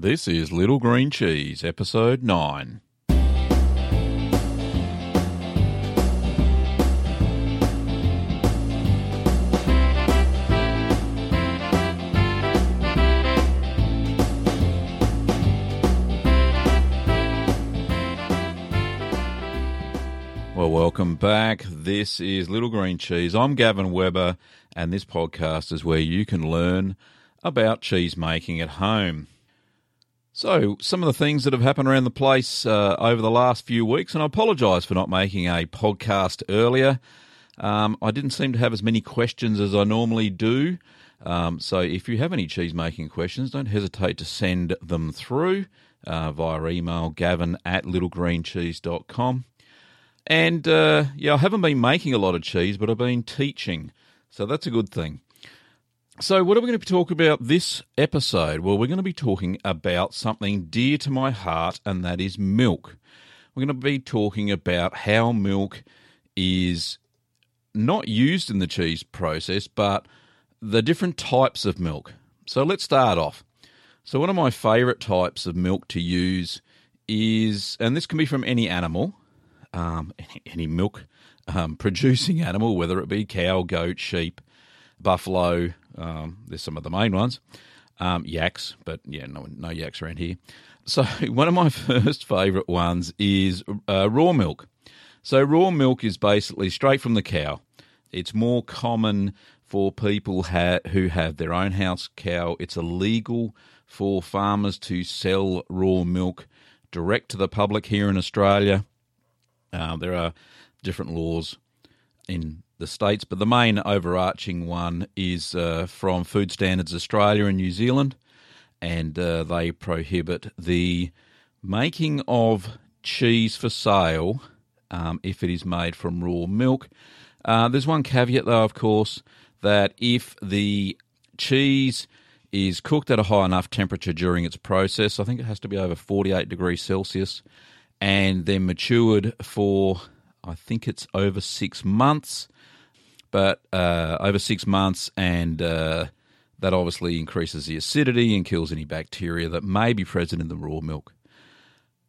This is Little Green Cheese, Episode 9. Well, welcome back. This is Little Green Cheese. I'm Gavin Weber, and this podcast is where you can learn about cheese making at home. So, some of the things that have happened around the place over the last few weeks, and I apologise for not making a podcast earlier. I didn't seem to have as many questions as I normally do. So, if you have any cheese making questions, don't hesitate to send them through via email, gavin@littlegreencheese.com. And, I haven't been making a lot of cheese, but I've been teaching. So that's a good thing. So what are we going to talk about this episode? Well, we're going to be talking about something dear to my heart, and that is milk. We're going to be talking about how milk is not used in the cheese process, but the different types of milk. So let's start off. So one of my favourite types of milk to use is, and this can be from any animal, any milk producing animal, whether it be cow, goat, sheep, buffalo, there's some of the main ones, yaks, but no yaks around here. So one of my first favourite ones is raw milk. So raw milk is basically straight from the cow. It's more common for people who have their own house cow. It's illegal for farmers to sell raw milk direct to the public here in Australia. There are different laws in the states, but the main overarching one is from Food Standards Australia and New Zealand, and they prohibit the making of cheese for sale if it is made from raw milk. There's one caveat, though, of course, that if the cheese is cooked at a high enough temperature during its process, I think it has to be over 48 degrees Celsius, and then matured for, I think it's over 6 months, but and that obviously increases the acidity and kills any bacteria that may be present in the raw milk.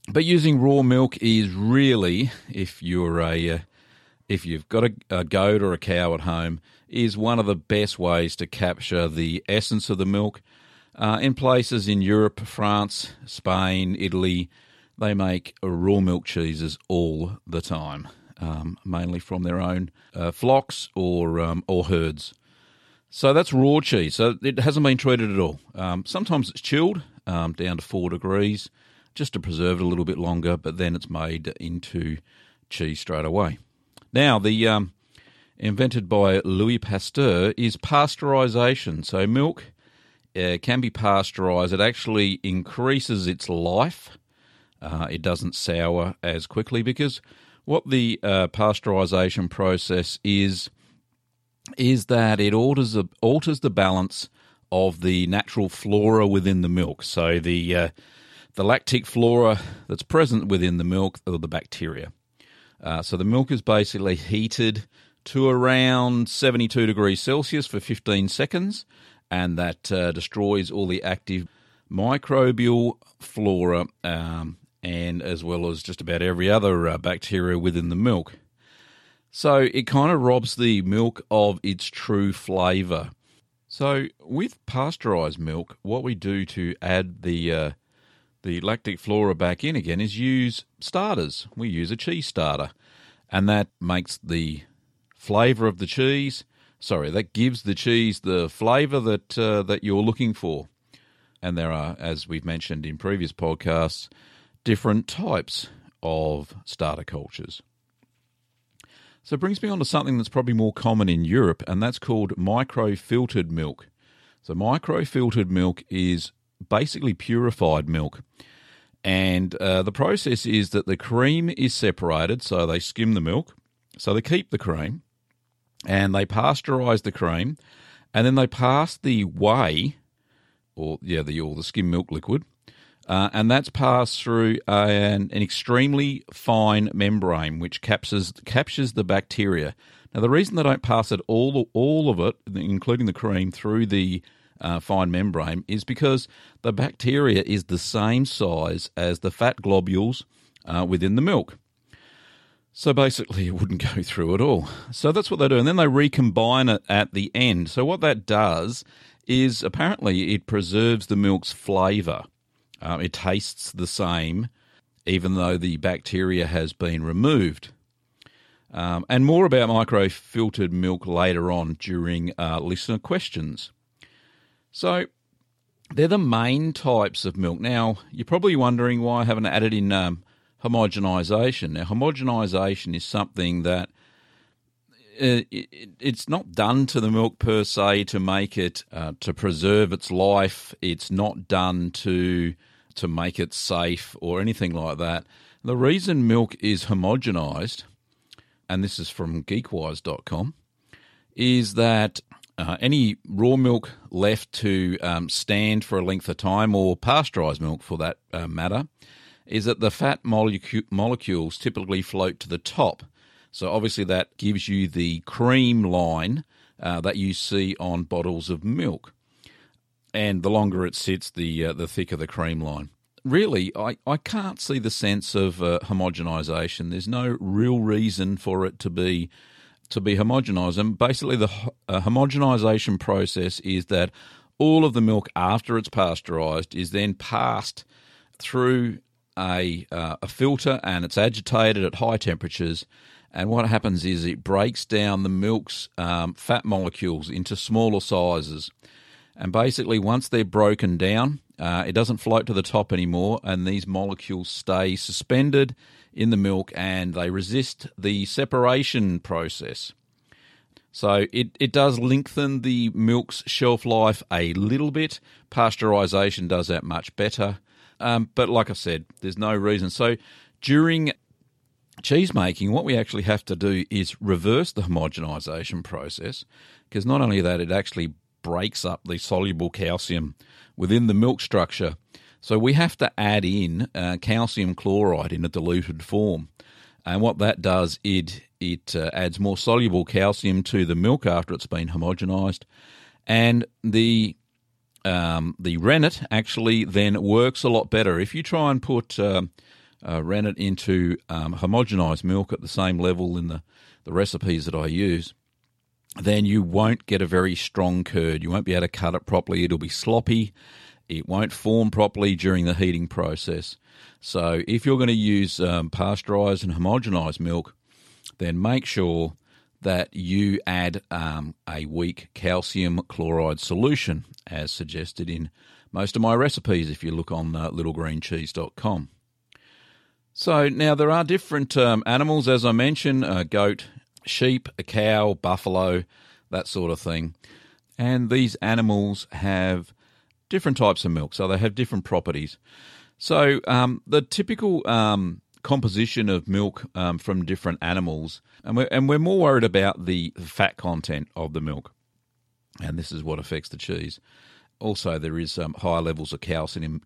But using raw milk is really, if you've got a goat or a cow at home, is one of the best ways to capture the essence of the milk. In places in Europe, France, Spain, Italy, they make raw milk cheeses all the time, mainly from their own flocks or herds. So that's raw cheese. So it hasn't been treated at all. Sometimes it's chilled down to 4 degrees just to preserve it a little bit longer, but then it's made into cheese straight away. Now, the invented by Louis Pasteur is pasteurization. So milk can be pasteurized. It actually increases its life. It doesn't sour as quickly because what the pasteurization process is that it alters the balance of the natural flora within the milk. So the lactic flora that's present within the milk or the bacteria. So the milk is basically heated to around 72 degrees Celsius for 15 seconds, and that destroys all the active microbial flora and as well as just about every other bacteria within the milk. So it kind of robs the milk of its true flavour. So with pasteurised milk, what we do to add the lactic flora back in again is use starters. We use a cheese starter, and that makes the flavour of the cheese. Sorry, that gives the cheese the flavour that you're looking for. And there are, as we've mentioned in previous podcasts, different types of starter cultures. So it brings me on to something that's probably more common in Europe, and that's called micro-filtered milk. So micro-filtered milk is basically purified milk. And the process is that the cream is separated, so they skim the milk. So they keep the cream, and they pasteurize the cream, and then they pass the whey, the skim milk liquid, and that's passed through an extremely fine membrane which captures the bacteria. Now, the reason they don't pass it all of it, including the cream, through the fine membrane is because the bacteria is the same size as the fat globules within the milk. So basically it wouldn't go through at all. So that's what they do. And then they recombine it at the end. So what that does is apparently it preserves the milk's flavour. It tastes the same, even though the bacteria has been removed. And more about microfiltered milk later on during listener questions. So they're the main types of milk. Now, you're probably wondering why I haven't added in homogenisation. Now, homogenisation is something that it's not done to the milk per se to make it, to preserve its life. It's not done to make it safe or anything like that. The reason milk is homogenised, and this is from geekwise.com, is that any raw milk left to stand for a length of time, or pasteurised milk for that matter, is that the fat molecules typically float to the top. So obviously that gives you the cream line that you see on bottles of milk. And the longer it sits, the thicker the cream line. Really, I can't see the sense of homogenisation. There's no real reason for it to be homogenised. And basically the homogenisation process is that all of the milk after it's pasteurised is then passed through a filter, and it's agitated at high temperatures. And what happens is it breaks down the milk's fat molecules into smaller sizes. And basically once they're broken down, it doesn't float to the top anymore, and these molecules stay suspended in the milk and they resist the separation process. So it does lengthen the milk's shelf life a little bit. Pasteurisation does that much better. But like I said, there's no reason. So during cheese making, what we actually have to do is reverse the homogenisation process, because not only that, it actually breaks up the soluble calcium within the milk structure. So we have to add in calcium chloride in a diluted form. And what that does, it adds more soluble calcium to the milk after it's been homogenised. And the rennet actually then works a lot better. If you try and put rennet into homogenised milk at the same level in the recipes that I use, then you won't get a very strong curd. You won't be able to cut it properly. It'll be sloppy. It won't form properly during the heating process. So if you're going to use pasteurised and homogenised milk, then make sure that you add a weak calcium chloride solution, as suggested in most of my recipes if you look on littlegreencheese.com. So now there are different animals, as I mentioned, a goat, sheep, a cow, buffalo, that sort of thing. And these animals have different types of milk, so they have different properties. So the typical composition of milk from different animals, and we're more worried about the fat content of the milk, and this is what affects the cheese. Also, there is higher levels of calcium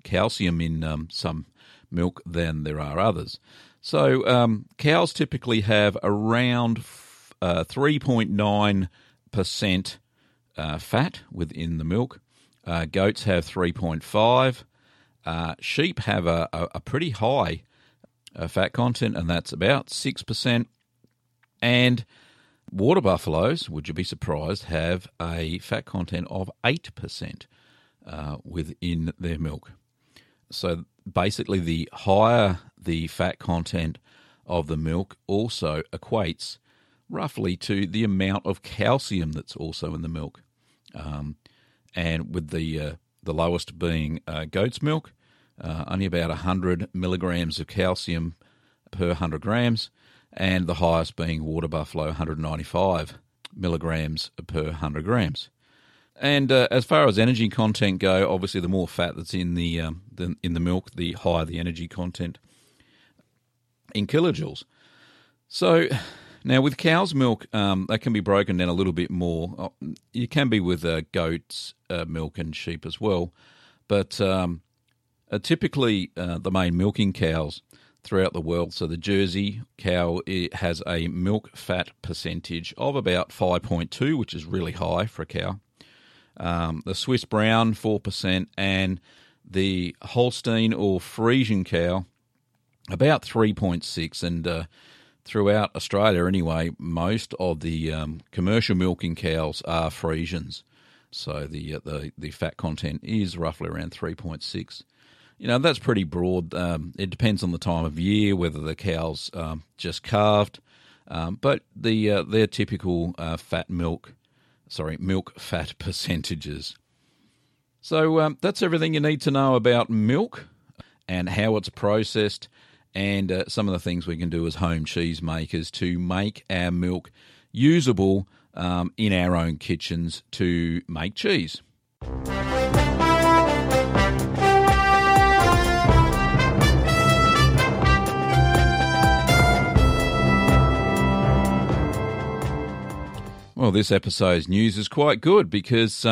in some milk than there are others. So cows typically have around 3.9% fat within the milk. Goats have 3.5%. Sheep have a pretty high fat content, and that's about 6%. And water buffaloes, would you be surprised, have a fat content of 8% within their milk. So basically the higher the fat content of the milk also equates roughly to the amount of calcium that's also in the milk. And with the lowest being goat's milk, only about 100 milligrams of calcium per 100 grams, and the highest being water buffalo, 195 milligrams per 100 grams. And as far as energy content go, obviously the more fat that's in the milk, the higher the energy content in kilojoules. So now with cow's milk, that can be broken down a little bit more. It can be with goat's milk and sheep as well, but typically the main milking cows throughout the world, so the Jersey cow, it has a milk fat percentage of about 5.2, which is really high for a cow. the Swiss Brown 4%, and the Holstein or Friesian cow about 3.6%. And throughout Australia anyway, most of the commercial milking cows are Friesians. So the fat content is roughly around 3.6%. You know, that's pretty broad. It depends on the time of year, whether the cow's just calved. But their typical milk fat percentages. So that's everything you need to know about milk and how it's processed, and some of the things we can do as home cheese makers to make our milk usable in our own kitchens to make cheese. Well, this episode's news is quite good because,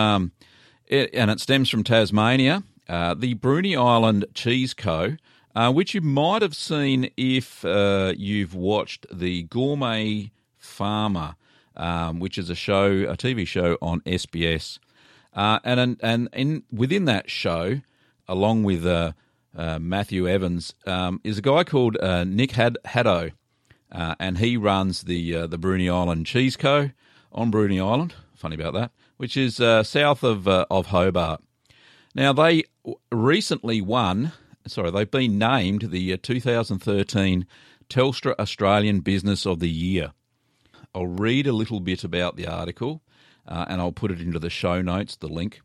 it stems from Tasmania, the Bruny Island Cheese Co., which you might have seen if you've watched the Gourmet Farmer, which is a TV show on SBS. And within that show, along with Matthew Evans, is a guy called Nick Haddo, and he runs the Bruny Island Cheese Co., on Bruny Island, funny about that, which is south of Hobart. Now, they they've been named the 2013 Telstra Australian Business of the Year. I'll read a little bit about the article, and I'll put it into the show notes, the link.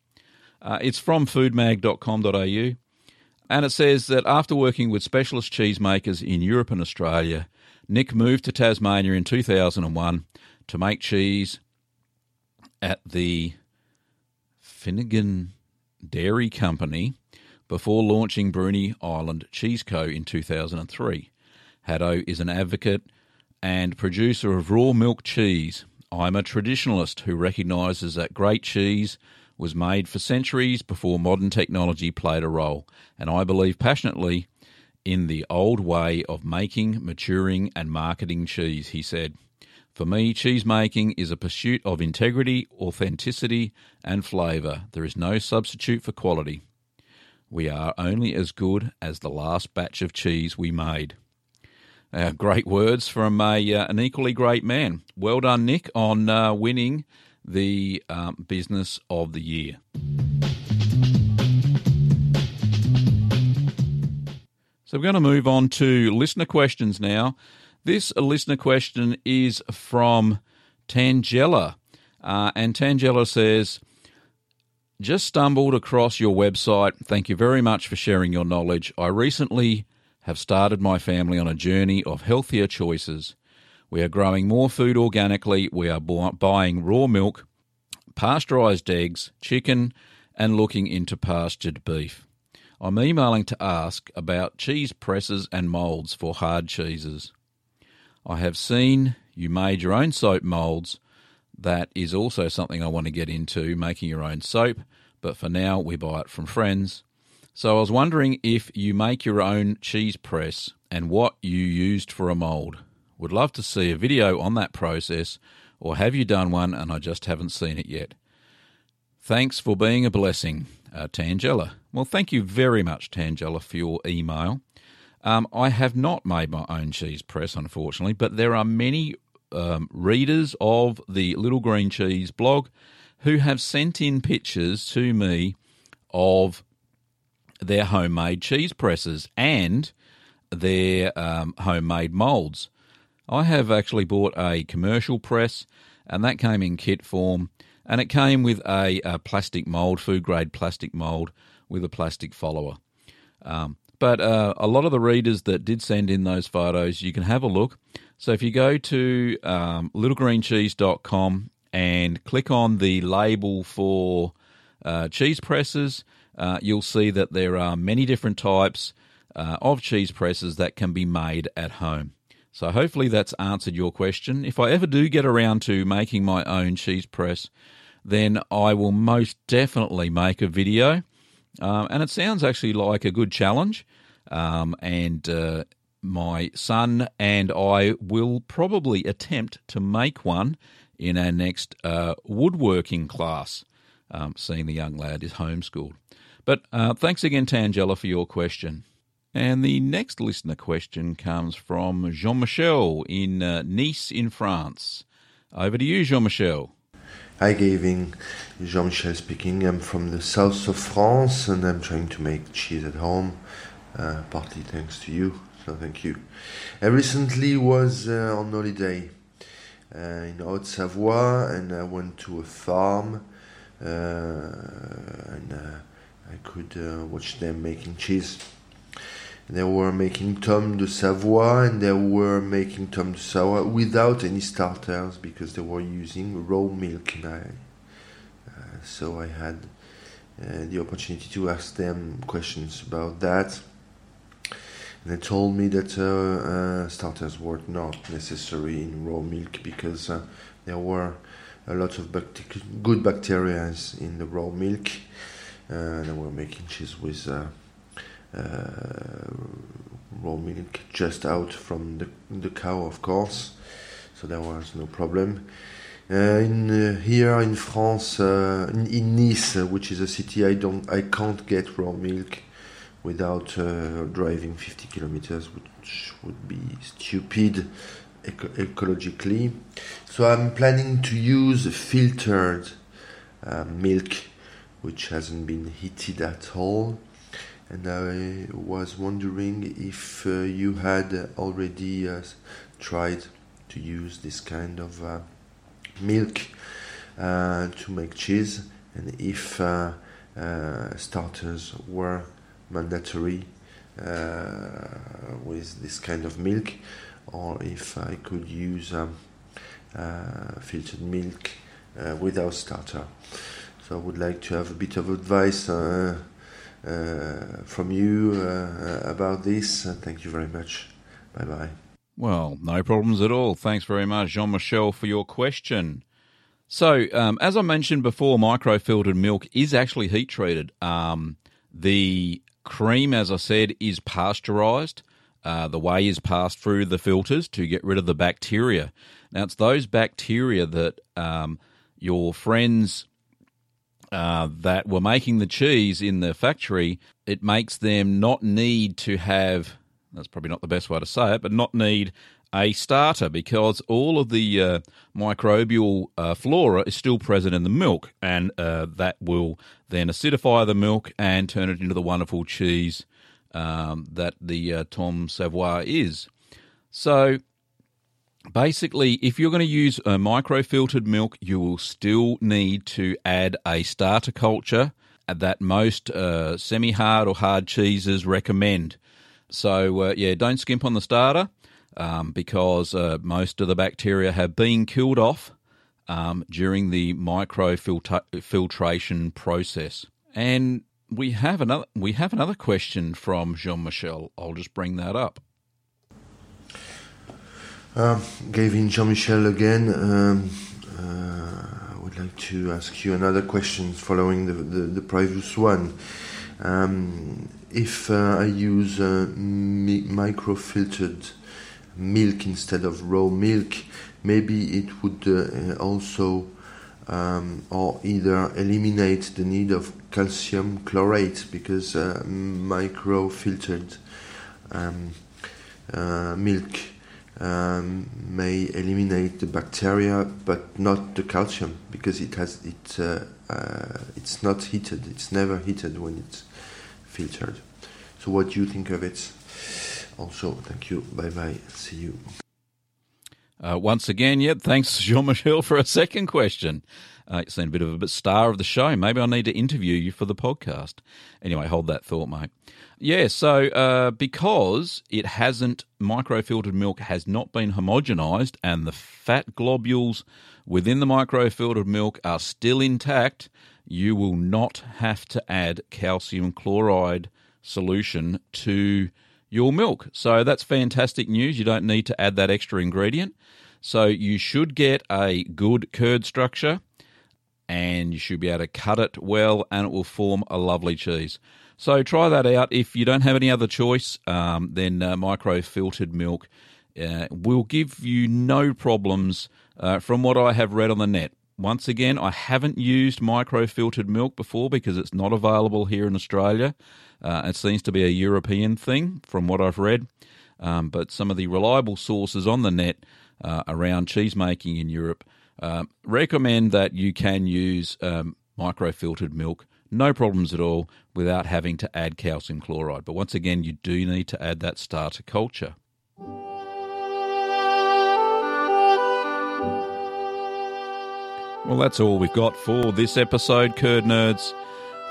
It's from foodmag.com.au, and it says that after working with specialist cheesemakers in Europe and Australia, Nick moved to Tasmania in 2001 to make cheese at the Finnegan Dairy Company before launching Bruny Island Cheese Co. in 2003. Haddo is an advocate and producer of raw milk cheese. I'm a traditionalist who recognises that great cheese was made for centuries before modern technology played a role, and I believe passionately in the old way of making, maturing and marketing cheese, he said. For me, cheesemaking is a pursuit of integrity, authenticity, and flavour. There is no substitute for quality. We are only as good as the last batch of cheese we made. Great words from an equally great man. Well done, Nick, on winning the Business of the Year. So we're going to move on to listener questions now. This listener question is from Tangela, and Tangela says, just stumbled across your website. Thank you very much for sharing your knowledge. I recently have started my family on a journey of healthier choices. We are growing more food organically. We are buying raw milk, pasteurised eggs, chicken, and looking into pastured beef. I'm emailing to ask about cheese presses and moulds for hard cheeses. I have seen you made your own soap moulds. That is also something I want to get into, making your own soap, but for now we buy it from friends. So I was wondering if you make your own cheese press and what you used for a mould. Would love to see a video on that process, or have you done one and I just haven't seen it yet. Thanks for being a blessing, Tangela. Well, thank you very much, Tangela, for your email. I have not made my own cheese press, unfortunately, but there are many readers of the Little Green Cheese blog who have sent in pictures to me of their homemade cheese presses and their homemade moulds. I have actually bought a commercial press, and that came in kit form, and it came with a plastic mould, food-grade plastic mould with a plastic follower. But a lot of the readers that did send in those photos, you can have a look. So if you go to littlegreencheese.com and click on the label for cheese presses, you'll see that there are many different types of cheese presses that can be made at home. So hopefully that's answered your question. If I ever do get around to making my own cheese press, then I will most definitely make a video. And it sounds actually like a good challenge, and my son and I will probably attempt to make one in our next woodworking class. seeing the young lad is homeschooled. But thanks again, Tangela, for your question. And the next listener question comes from Jean Michel in Nice in France. Over to you, Jean Michel. Hi, Gavin. Jean Michel speaking. I'm from the south of France and I'm trying to make cheese at home, partly thanks to you. So thank you. I recently was on holiday in Haute-Savoie, and I went to a farm and I could watch them making cheese. They were making Tomme de Savoie, and they were making Tomme de Savoie without any starters because they were using raw milk. And so I had the opportunity to ask them questions about that. And they told me that starters were not necessary in raw milk because there were a lot of good bacteria in the raw milk. And they were making cheese with... raw milk just out from the cow, of course, so there was no problem. Here in France, in Nice, which is a city, I can't get raw milk without driving 50 kilometers, which would be stupid ecologically. So I'm planning to use filtered milk, which hasn't been heated at all. And I was wondering if you had already tried to use this kind of milk to make cheese, and if starters were mandatory with this kind of milk, or if I could use filtered milk without starter. So I would like to have a bit of advice from you about this. Thank you very much. Bye-bye. Well, no problems at all. Thanks very much, Jean-Michel, for your question. So, as I mentioned before, micro-filtered milk is actually heat-treated. The cream, as I said, is pasteurised. The whey is passed through the filters to get rid of the bacteria. Now, it's those bacteria that your friends... that were making the cheese in the factory, it makes them not need to have, that's probably not the best way to say it, but not need a starter because all of the microbial flora is still present in the milk, and that will then acidify the milk and turn it into the wonderful cheese that the Tomme de Savoie is. So... basically, if you're going to use a micro-filtered milk, you will still need to add a starter culture that most semi-hard or hard cheeses recommend. So, don't skimp on the starter because most of the bacteria have been killed off during the micro-filtration process. And we have another question from Jean-Michel. I'll just bring that up. Gavin, Jean-Michel again. I would like to ask you another question following the previous one. If I use microfiltered milk instead of raw milk, maybe it would also or either eliminate the need of calcium chlorate, because microfiltered milk may eliminate the bacteria, but not the calcium, because it's not heated. It's never heated when it's filtered. So, what do you think of it? Also, thank you. Bye bye. See you. Once again, thanks, Jean-Michel, for a second question. You seem a bit of a star of the show. Maybe I need to interview you for the podcast. Anyway, hold that thought, mate. Yeah, so because it hasn't, microfiltered milk has not been homogenized and the fat globules within the microfiltered milk are still intact, you will not have to add calcium chloride solution to your milk. So that's fantastic news. You don't need to add that extra ingredient. So you should get a good curd structure and you should be able to cut it well and it will form a lovely cheese. So try that out. If you don't have any other choice, then micro-filtered milk will give you no problems from what I have read on the net. Once again, I haven't used micro-filtered milk before because it's not available here in Australia. It seems to be a European thing from what I've read. But some of the reliable sources on the net around cheesemaking in Europe recommend that you can use micro-filtered milk, no problems at all, without having to add calcium chloride. But once again, you do need to add that starter culture. Well, that's all we've got for this episode, Curd Nerds.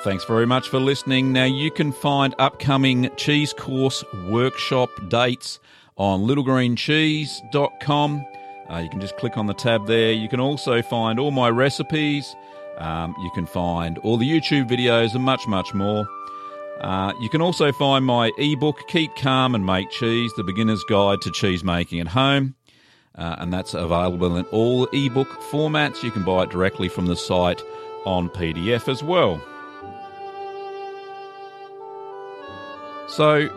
Thanks very much for listening. Now, you can find upcoming cheese course workshop dates on littlegreencheese.com. You can just click on the tab there. You can also find all my recipes. You can find all the YouTube videos and much, much more. You can also find my ebook, Keep Calm and Make Cheese, The Beginner's Guide to Cheese Making at Home. And that's available in all ebook formats. You can buy it directly from the site on PDF as well. So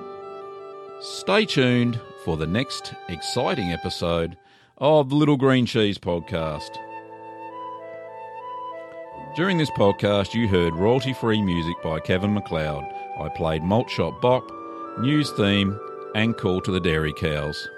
stay tuned for the next exciting episode of the Little Green Cheese Podcast. During this podcast, you heard royalty-free music by Kevin MacLeod. I played Malt Shop Bop, News Theme, and Call to the Dairy Cows.